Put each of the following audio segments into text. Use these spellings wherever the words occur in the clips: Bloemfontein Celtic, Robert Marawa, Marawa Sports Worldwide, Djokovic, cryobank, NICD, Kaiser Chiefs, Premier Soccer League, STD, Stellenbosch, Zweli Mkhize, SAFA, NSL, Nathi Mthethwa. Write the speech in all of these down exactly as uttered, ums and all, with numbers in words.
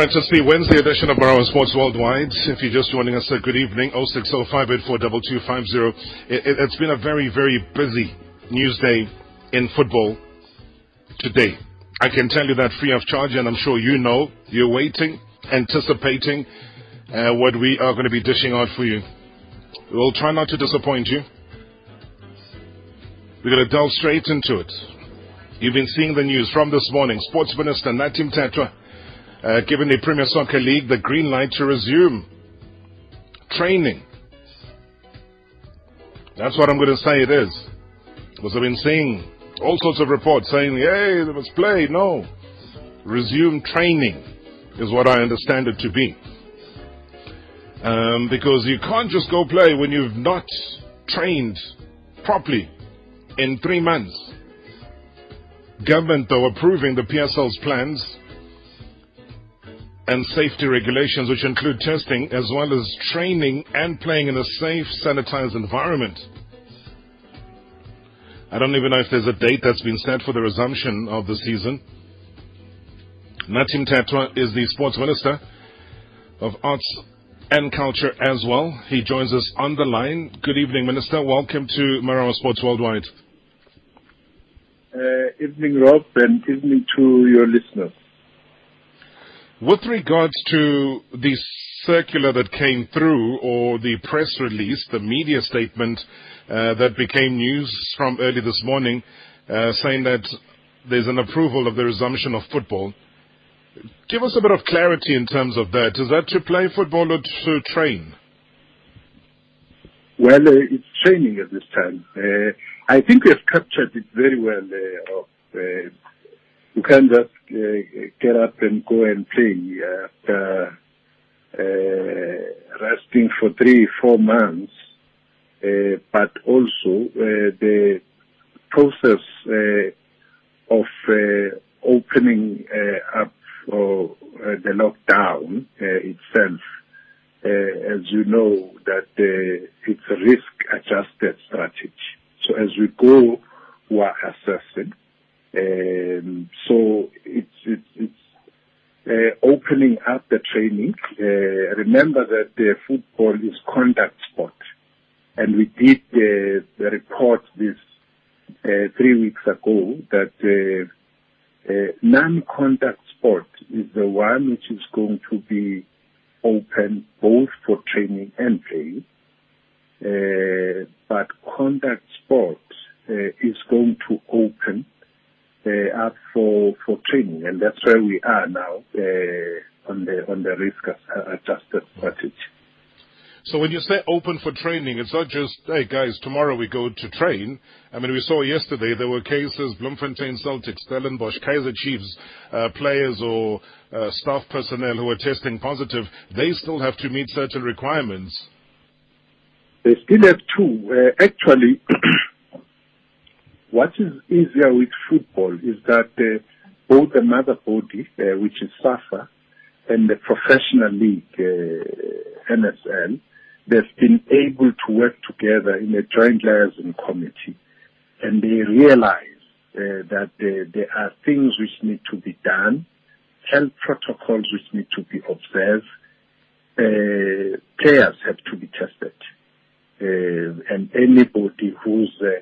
Alright, it's the Wednesday edition of Marawa Sports Worldwide. If you're just joining us, uh, good evening. oh six oh five eight four two two five oh. It, it, it's been a very, very busy news day in football today. I can tell you that free of charge, and I'm sure you know. You're waiting, anticipating uh, what we are going to be dishing out for you. We'll try not to disappoint you. We're going to delve straight into it. You've been seeing the news from this morning. Sports Minister Nathi Mthethwa Uh, given the Premier Soccer League the green light to resume training. That's what I'm going to say it is. Because I've been seeing all sorts of reports saying, hey, they must play. No. Resume training is what I understand it to be. Um, because you can't just go play when you've not trained properly in three months. Government, though, approving the P S L's plans and safety regulations, which include testing as well as training and playing in a safe, sanitized environment. I don't even know if there's a date that's been set for the resumption of the season. Nathi Mthethwa is the Sports Minister of Arts and Culture as well. He joins us on the line. Good evening, Minister. Welcome to Marawa Sports Worldwide. Uh, evening, Rob, and evening to your listeners. With regards to the circular that came through, or the press release, the media statement uh, that became news from early this morning, uh, saying that there's an approval of the resumption of football. Give us a bit of clarity in terms of that. Is that to play football or to train? Well, uh, it's training at this time. Uh, I think we have captured it very well, uh, Rob. Uh, You can't just uh, get up and go and play after uh, resting for three, four months. Uh, but also uh, the process uh, of uh, opening uh, up for uh, the lockdown uh, itself, uh, as you know, that uh, it's a risk-adjusted strategy. So as we go, we are assessing. Um, so it's, it's, it's uh, opening up the training. Uh, remember that uh, football is contact sport, and we did uh, the report this uh, three weeks ago that uh, uh, non-contact sport is the one which is going to be open both for training and play, uh, but contact sport uh, is going to open Uh, up for, for training, and that's where we are now uh, on the on the risk-adjusted strategy. So when you say open for training, it's not just, hey guys, tomorrow we go to train. I mean, we saw yesterday there were cases, Bloemfontein Celtic, Stellenbosch, Kaiser Chiefs, uh, players or uh, staff personnel who are testing positive, they still have to meet certain requirements. They still have to. Uh, actually... What is easier with football is that uh, both the mother body, uh, which is SAFA, and the professional league, uh, N S L, they've been able to work together in a joint liaison committee, and they realize uh, that uh, there are things which need to be done, health protocols which need to be observed, uh, players have to be tested, uh, and anybody who's uh,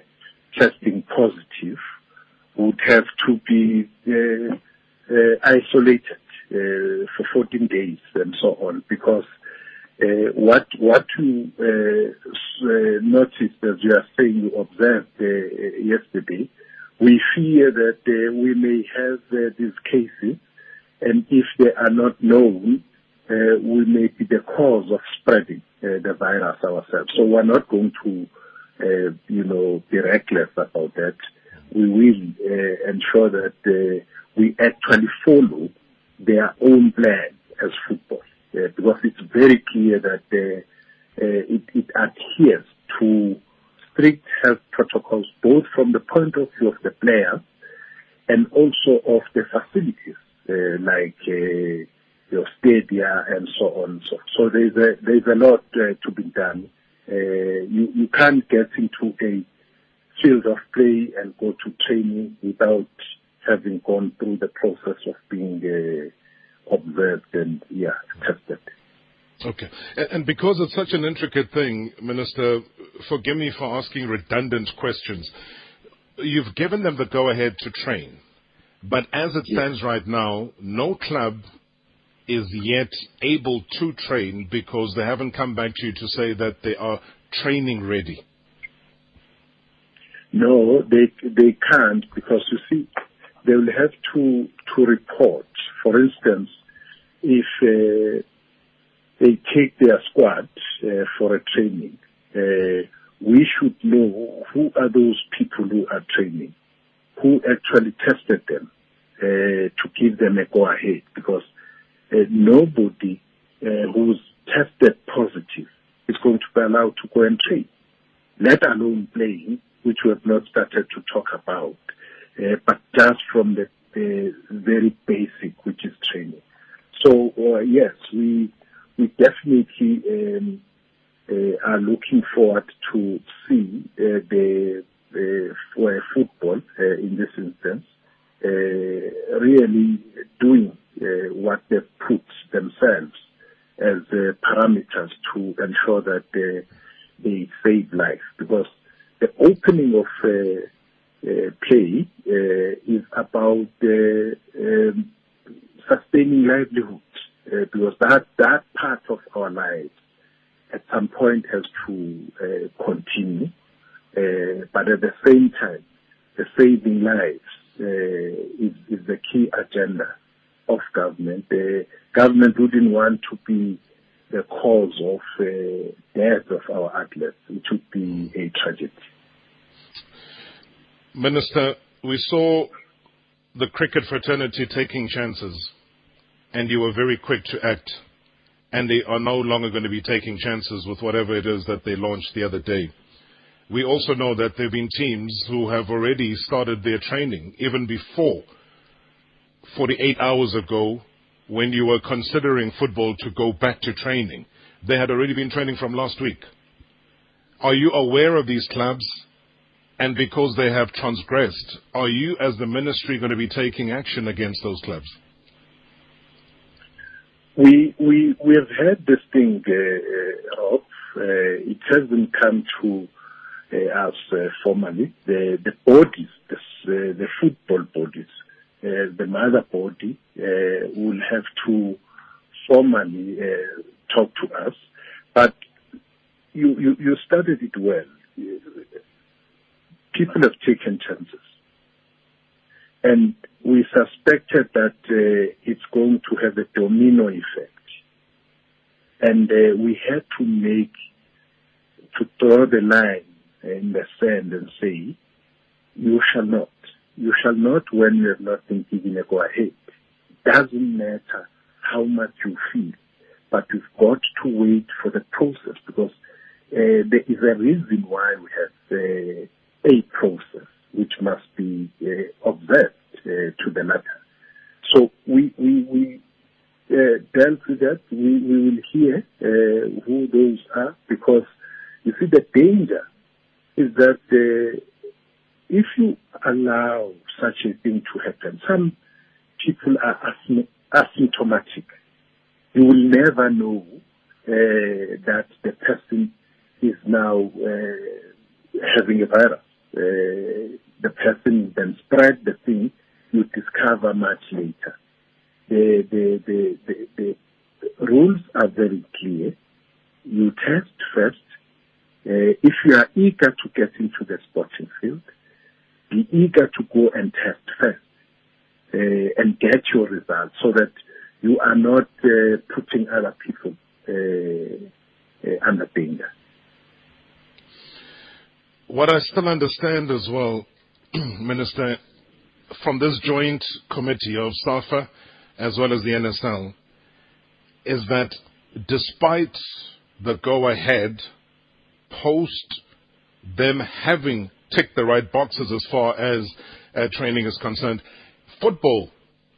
testing positive would have to be uh, uh, isolated uh, for fourteen days and so on, because uh, what what you uh, uh, noticed, as you are saying, you observed uh, yesterday, we fear that uh, we may have uh, these cases, and if they are not known, uh, we may be the cause of spreading uh, the virus ourselves. So we're not going to Uh, you know, be reckless about that. We will uh, ensure that uh, we actually follow their own plan as football, uh, because it's very clear that uh, uh, it, it adheres to strict health protocols, both from the point of view of the players and also of the facilities, uh, like uh, your stadia and so on. So, so there's a there's a lot uh, to be done. Uh, you, you can't get into a field of play and go to training without having gone through the process of being observed and, yeah, tested. Okay. And because it's such an intricate thing, Minister, forgive me for asking redundant questions. You've given them the go-ahead to train, but as it stands right now, no club is yet able to train because they haven't come back to you to say that they are training ready. No, they they can't, because, you see, they will have to, to report. For instance, if uh, they take their squad uh, for a training, uh, we should know who are those people who are training, who actually tested them uh, to give them a go-ahead, because uh, nobody uh, who's tested positive is going to be allowed to go and train, let alone playing, which we have not started to talk about, uh, but just from the uh, very basic, which is training. So, uh, yes, we we definitely um, uh, are looking forward to see uh, the uh, for football, uh, in this instance, uh, really doing uh, what they put themselves as uh, parameters to ensure that uh, they save lives, because the opening of uh, uh, play uh, is about uh, um, sustaining livelihoods, uh, because that that part of our lives at some point has to uh, continue. Uh, but at the same time, the saving lives uh, is, is the key agenda of government. The government wouldn't want to be the cause of uh, death of our athletes. It would be a tragedy. Minister, we saw the cricket fraternity taking chances, and you were very quick to act, and they are no longer going to be taking chances with whatever it is that they launched the other day. We also know that there have been teams who have already started their training, even before forty-eight hours ago, when you were considering football to go back to training. They had already been training from last week. Are you aware of these clubs? And because they have transgressed, are you as the ministry going to be taking action against those clubs? We we we have heard this thing, uh, Rob. Uh, it hasn't come to uh, us uh, formally. The, the bodies, the, uh, the football bodies, Uh, the mother body uh, will have to formally uh, talk to us. But you, you, you studied it well. People have taken chances. And we suspected that uh, it's going to have a domino effect. And uh, we had to make, to throw the line in the sand and say, you shall not. You shall not when you have not been given a go-ahead. It doesn't matter how much you feel, but you've got to wait for the process, because uh, there is a reason why we have uh, a process which must be uh, observed uh, to the matter. So we we, we uh, dealt with that. We, we will hear uh, who those are, because, you see, the danger is that uh, if you allow such a thing to happen, some people are asymptomatic. You will never know uh, that the person is now uh, having a virus. Uh, the person then spread the thing, you discover much later. The, the, the, the, the rules are very clear. You test first. Uh, if you are eager to get into the sporting field, be eager to go and test first uh, and get your results, so that you are not uh, putting other people uh, uh, under danger. What I still understand as well, Minister, from this joint committee of SAFA as well as the N S L, is that despite the go-ahead post them having tick the right boxes as far as uh, training is concerned, football,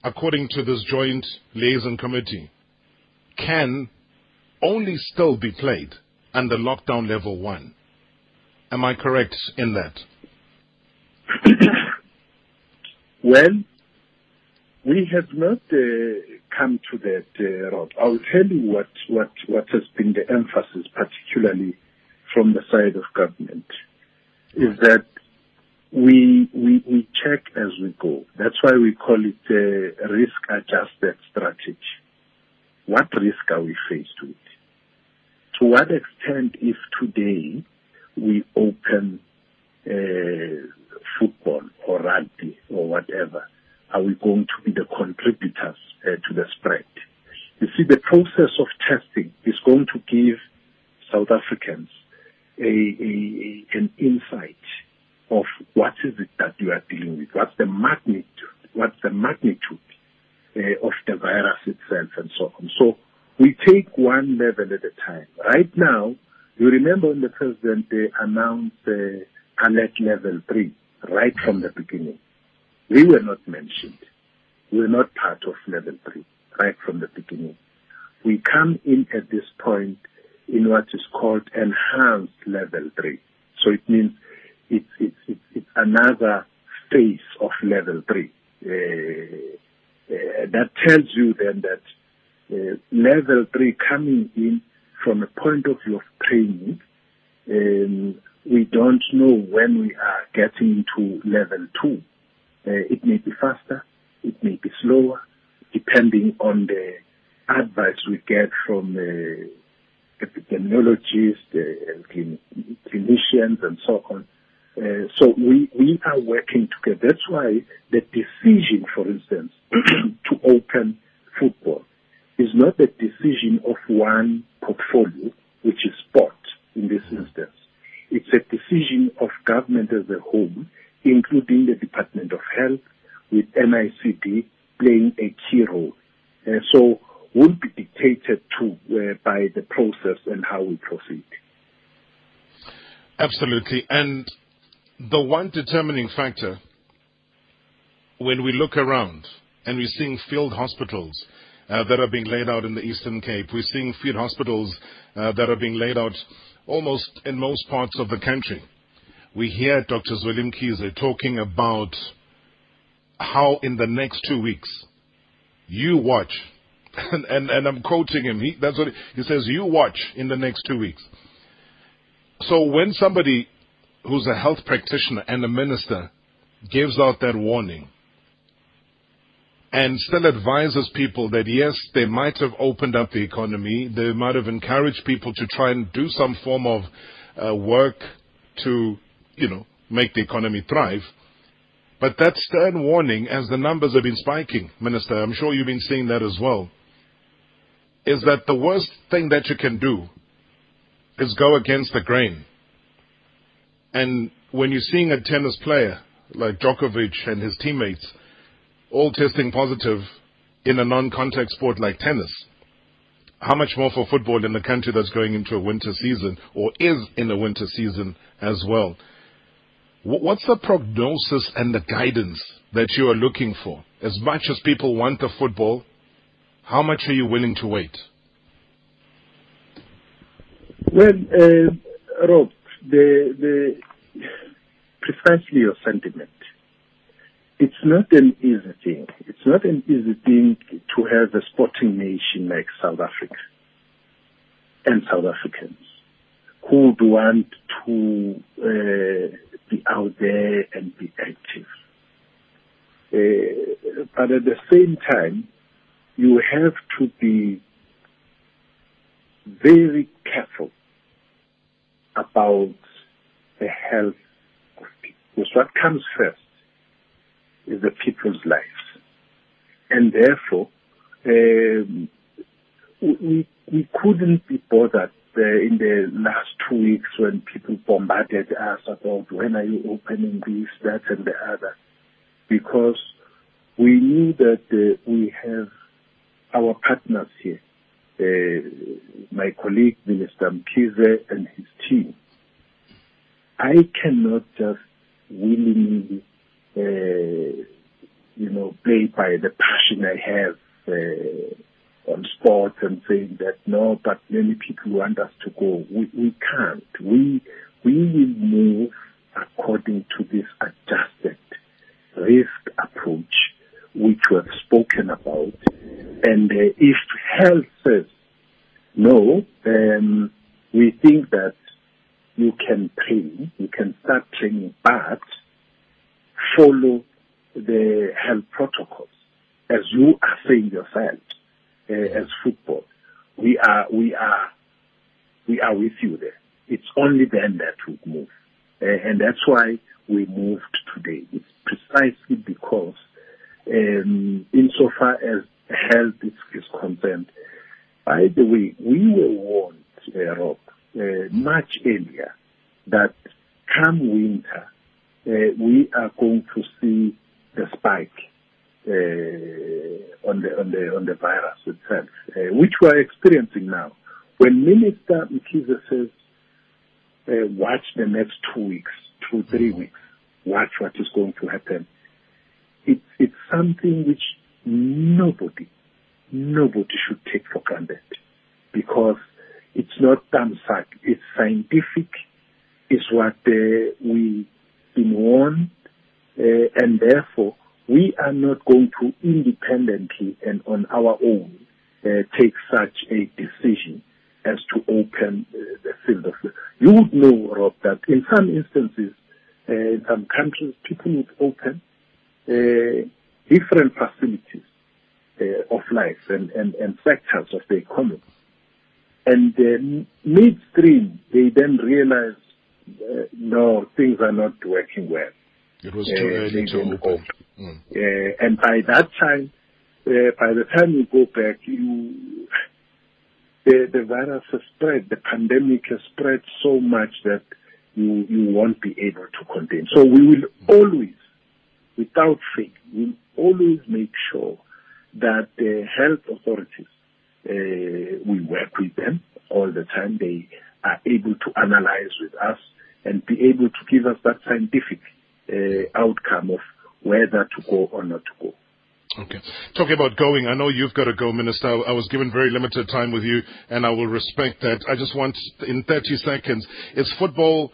according to this joint liaison committee, can only still be played under lockdown level one. Am I correct in that? Well, We have not uh, come to that uh, route. I'll tell you what, what, what has been the emphasis, particularly from the side of government, is that we we we check as we go. That's why we call it a risk-adjusted strategy. What risk are we faced with? To what extent, if today we open uh, football or rugby or whatever, are we going to be the contributors uh, to the spread? You see, the process of testing is going to give South Africans a, a, a an insight of what is it that you are dealing with, what's the magnitude, what's the magnitude uh, of the virus itself and so on. So we take one level at a time. Right now, you remember when the president uh, announced uh, alert level three, right from the beginning. We were not mentioned. We were not part of level three, right from the beginning. We come in at this point in what is called enhanced level three. So it means It's, it's, it's, it's another phase of level three. Uh, uh, that tells you then that uh, level three coming in from a point of view of training, um, we don't know when we are getting to level two. Uh, it may be faster, it may be slower, depending on the advice we get from uh, epidemiologists, uh, clin- clinicians, and so on. Uh, so we, we are working together. That's why the decision, for instance, to open football is not the decision of one portfolio, which is sport in this instance. It's a decision of government as a whole, including the Department of Health, with N I C D playing a key role. Uh, so we'll be dictated to uh, by the process and how we proceed. Absolutely. And the one determining factor when we look around and we're seeing field hospitals uh, that are being laid out in the Eastern Cape, we're seeing field hospitals uh, that are being laid out almost in most parts of the country. We hear Doctor Zweli Mkhize talking about how in the next two weeks, you watch, and, and, and I'm quoting him, he, that's what he, he says, you watch in the next two weeks. So when somebody who's a health practitioner and a minister gives out that warning and still advises people that, yes, they might have opened up the economy, they might have encouraged people to try and do some form of uh, work to, you know, make the economy thrive. But that stern warning, as the numbers have been spiking, Minister, I'm sure you've been seeing that as well, is that the worst thing that you can do is go against the grain. And when you're seeing a tennis player like Djokovic and his teammates all testing positive in a non-contact sport like tennis, how much more for football in a country that's going into a winter season or is in a winter season as well? What's the prognosis and the guidance that you are looking for? As much as people want the football, how much are you willing to wait? Well, uh, Rob, The, the, precisely your sentiment. It's not an easy thing. It's not an easy thing to have a sporting nation like South Africa and South Africans who would want to uh, be out there and be active. Uh, but at the same time, you have to be very careful about the health of people. Because what comes first is the people's lives. And therefore, um, we, we couldn't be bothered uh, in the last two weeks when people bombarded us about when are you opening this, that, and the other. Because we knew that uh, we have our partners here. Uh, my colleague, Minister Mkhize, and his team, I cannot just willingly, uh, you know, play by the passion I have uh, on sports and saying that, no, but many people want us to go. We, we can't. We, we will move according to this adjusted risk approach, which we have spoken about. And uh, if health says no, um, we think that you can train, you can start training, but follow the health protocols. As you are saying yourself, uh, as football, we are, we are, we are with you there. It's only then that we move. Uh, and that's why we moved today. It's precisely because, um, insofar as health is, is concerned, by the way, we were warned, uh, Rob, uh, much earlier that come winter, uh, we are going to see the spike uh, on the on the on the virus itself, uh, which we are experiencing now. When Minister Mkhize says, uh, "Watch the next two weeks, two three weeks, watch what is going to happen," it's it's something which nobody nobody should take for granted, because it's not dumb sack. It's scientific. It's what uh, we've been warned. Uh, and therefore, we are not going to independently and on our own uh, take such a decision as to open uh, the field of play. You would know, Rob, that in some instances, uh, in some countries, people would open uh, different facilities uh, of life and, and, and sectors of the economy. And uh, midstream, they then realize, uh, no, things are not working well. It was too uh, early to open. Mm. Uh, and by that time, uh, by the time you go back, you the, the virus has spread, the pandemic has spread so much that you, you won't be able to contain. So we will always, without fail, we'll always make sure that the health authorities, uh, we work with them all the time. They are able to analyze with us and be able to give us that scientific Uh, outcome of whether to go or not to go. Okay. Talking about going, I know you've got to go, Minister. I was given very limited time with you, and I will respect that. I just want, in thirty seconds, is football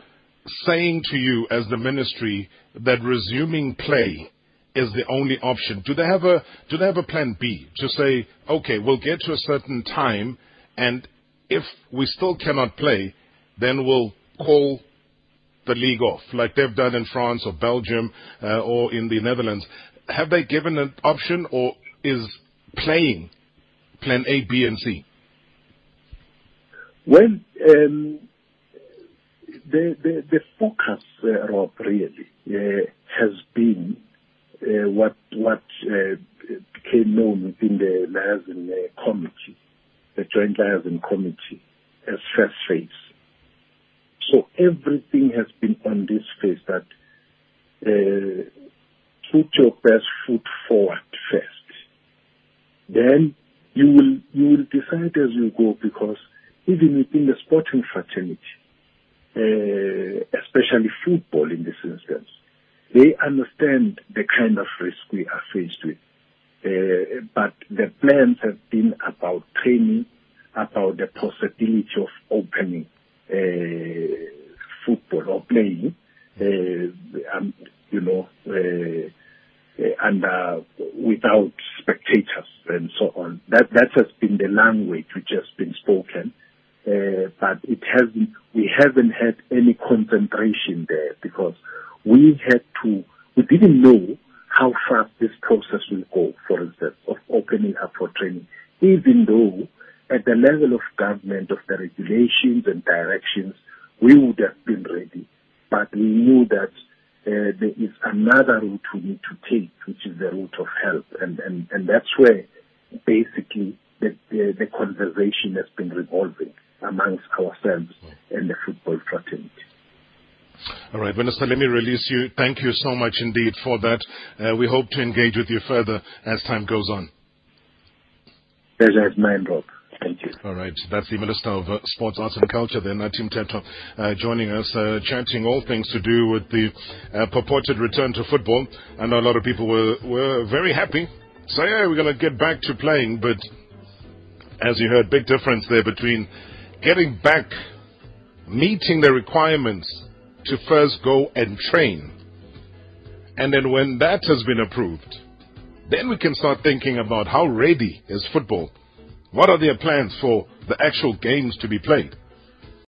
saying to you as the ministry that resuming play is the only option? Do they have a, do they have a plan B to say, okay, we'll get to a certain time, and if we still cannot play, then we'll call the league off, like they've done in France or Belgium uh, or in the Netherlands? Have they given an option, or is playing plan A, B, and C? Well, um, the, the, the focus, uh, Rob, really uh, has been uh, what what uh, became known within the liaison uh, committee, the joint liaison committee, as first phase. So everything has been on this phase that uh, put your best foot forward first. Then you will you will decide as you go, because even within the sporting fraternity, uh, especially football in this instance, they understand the kind of risk we are faced with. Uh, but the plans have been about training, about the possibility of opening Uh, football or playing, uh, um, you know, uh, uh, and uh, without spectators and so on. That that has been the language which has been spoken, uh, but it hasn't. We haven't had any concentration there, because we had to. We didn't know how fast this process will go. For instance, of opening up for training, even though, at the level of government, of the regulations and directions, we would have been ready. But we knew that uh, there is another route we need to take, which is the route of health. And, and, and that's where basically the, the, the conversation has been revolving amongst ourselves and the football fraternity. All right, Minister, let me release you. Thank you so much indeed for that. Uh, we hope to engage with you further as time goes on. Pleasure is mine, Rob. Thank you. All right. That's the Minister of uh, Sports, Arts and Culture then, Nathi Mthethwa, uh, joining us, uh, chatting all things to do with the uh, purported return to football. I know a lot of people were, were very happy. So, yeah, we're going to get back to playing. But as you heard, big difference there between getting back, meeting the requirements to first go and train, and then when that has been approved, Then we can start thinking about how ready is football. What are their plans for the actual games to be played?